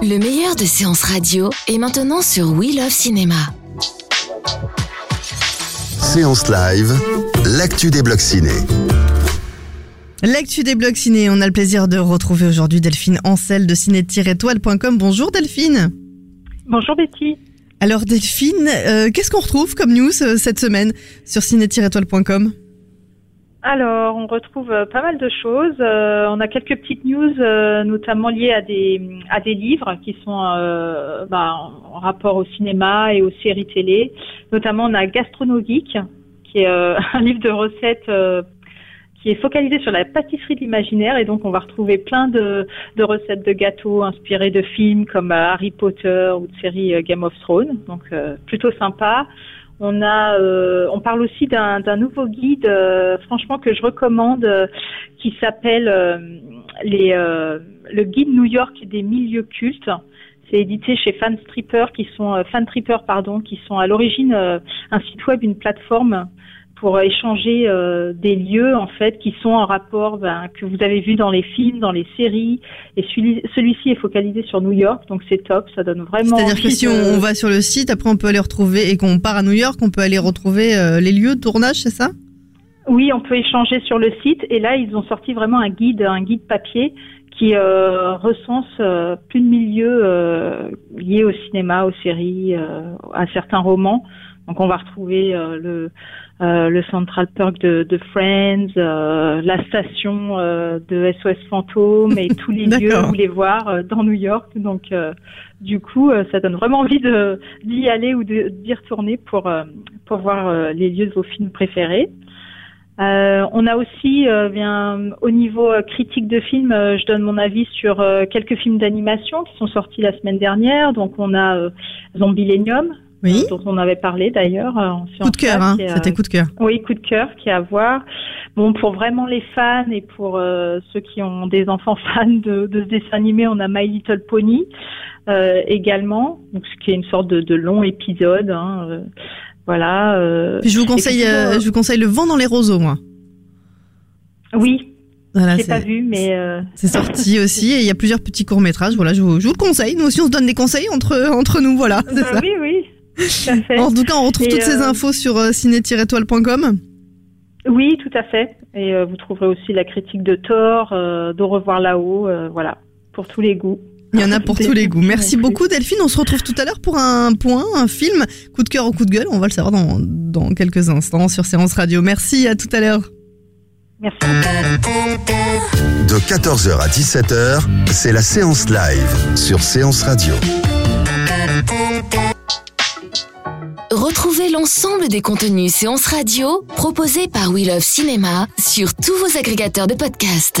Le meilleur de Séance Radio est maintenant sur We Love Cinéma. Séance live, l'actu des blocs ciné. L'actu des blogs ciné, on a le plaisir de retrouver aujourd'hui Delphine Ancel de ciné-étoile.com. Bonjour Delphine. Bonjour Betty. Alors Delphine, qu'est-ce qu'on retrouve comme news cette semaine sur ciné-étoile.com ? Alors, on retrouve pas mal de choses. On a quelques petites news, notamment liées à des livres qui sont en rapport au cinéma et aux séries télé. Notamment, on a Gastronogique, qui est un livre de recettes qui est focalisé sur la pâtisserie de l'imaginaire, et donc on va retrouver plein de recettes de gâteaux inspirées de films comme Harry Potter ou de séries Game of Thrones, donc plutôt sympa. On a, on parle aussi d'un nouveau guide, franchement que je recommande, qui s'appelle le guide New York des milieux cultes. C'est édité chez Fantripper, qui sont à l'origine un site web, une plateforme pour échanger des lieux en fait qui sont en rapport que vous avez vu dans les films, dans les séries, et celui-ci est focalisé sur New York, donc c'est top, ça donne vraiment... C'est-à-dire que si on va sur le site, après on peut aller retrouver, et qu'on part à New York, on peut aller retrouver les lieux de tournage, c'est ça ? Oui, on peut échanger sur le site, et là ils ont sorti vraiment un guide papier qui recense plus de 1000 lieux liés au cinéma, aux séries, à certains romans. Donc on va retrouver le Central Perk de Friends, la station de SOS Phantom et tous les lieux où les voir dans New York. Donc du coup, ça donne vraiment envie d'y aller ou d'y retourner pour voir les lieux de vos films préférés. On a aussi, au niveau critique de films, je donne mon avis sur quelques films d'animation qui sont sortis la semaine dernière. Donc on a Zombilenium. Oui. Dont on avait parlé d'ailleurs. Coup de cœur, hein. C'était coup de cœur. Oui, coup de cœur, qui est à voir. Bon, pour vraiment les fans et pour ceux qui ont des enfants fans de ce dessin animé, on a My Little Pony également, donc ce qui est une sorte de long épisode. Hein, voilà. Puis je vous conseille Le vent dans les roseaux, moi. Oui. Voilà, je l'ai pas vu, mais... C'est sorti aussi, et il y a plusieurs petits courts-métrages. Voilà, je vous le conseille. Nous aussi, on se donne des conseils entre nous, voilà. C'est ça. Oui, oui. En tout cas, on retrouve toutes ces infos sur ciné-étoile.com. Oui, tout à fait. Et vous trouverez aussi la critique de Thor, d'Au revoir là-haut, voilà, pour tous les goûts. Il y en a pour tous les goûts. Merci beaucoup, Delphine. On se retrouve tout à l'heure pour un point, un film, coup de cœur ou coup de gueule. On va le savoir dans quelques instants sur Séance Radio. Merci, à tout à l'heure. Merci. De 14h à 17h, c'est la séance live sur Séance Radio. Retrouvez l'ensemble des contenus Séance Radio proposés par We Love Cinéma sur tous vos agrégateurs de podcasts.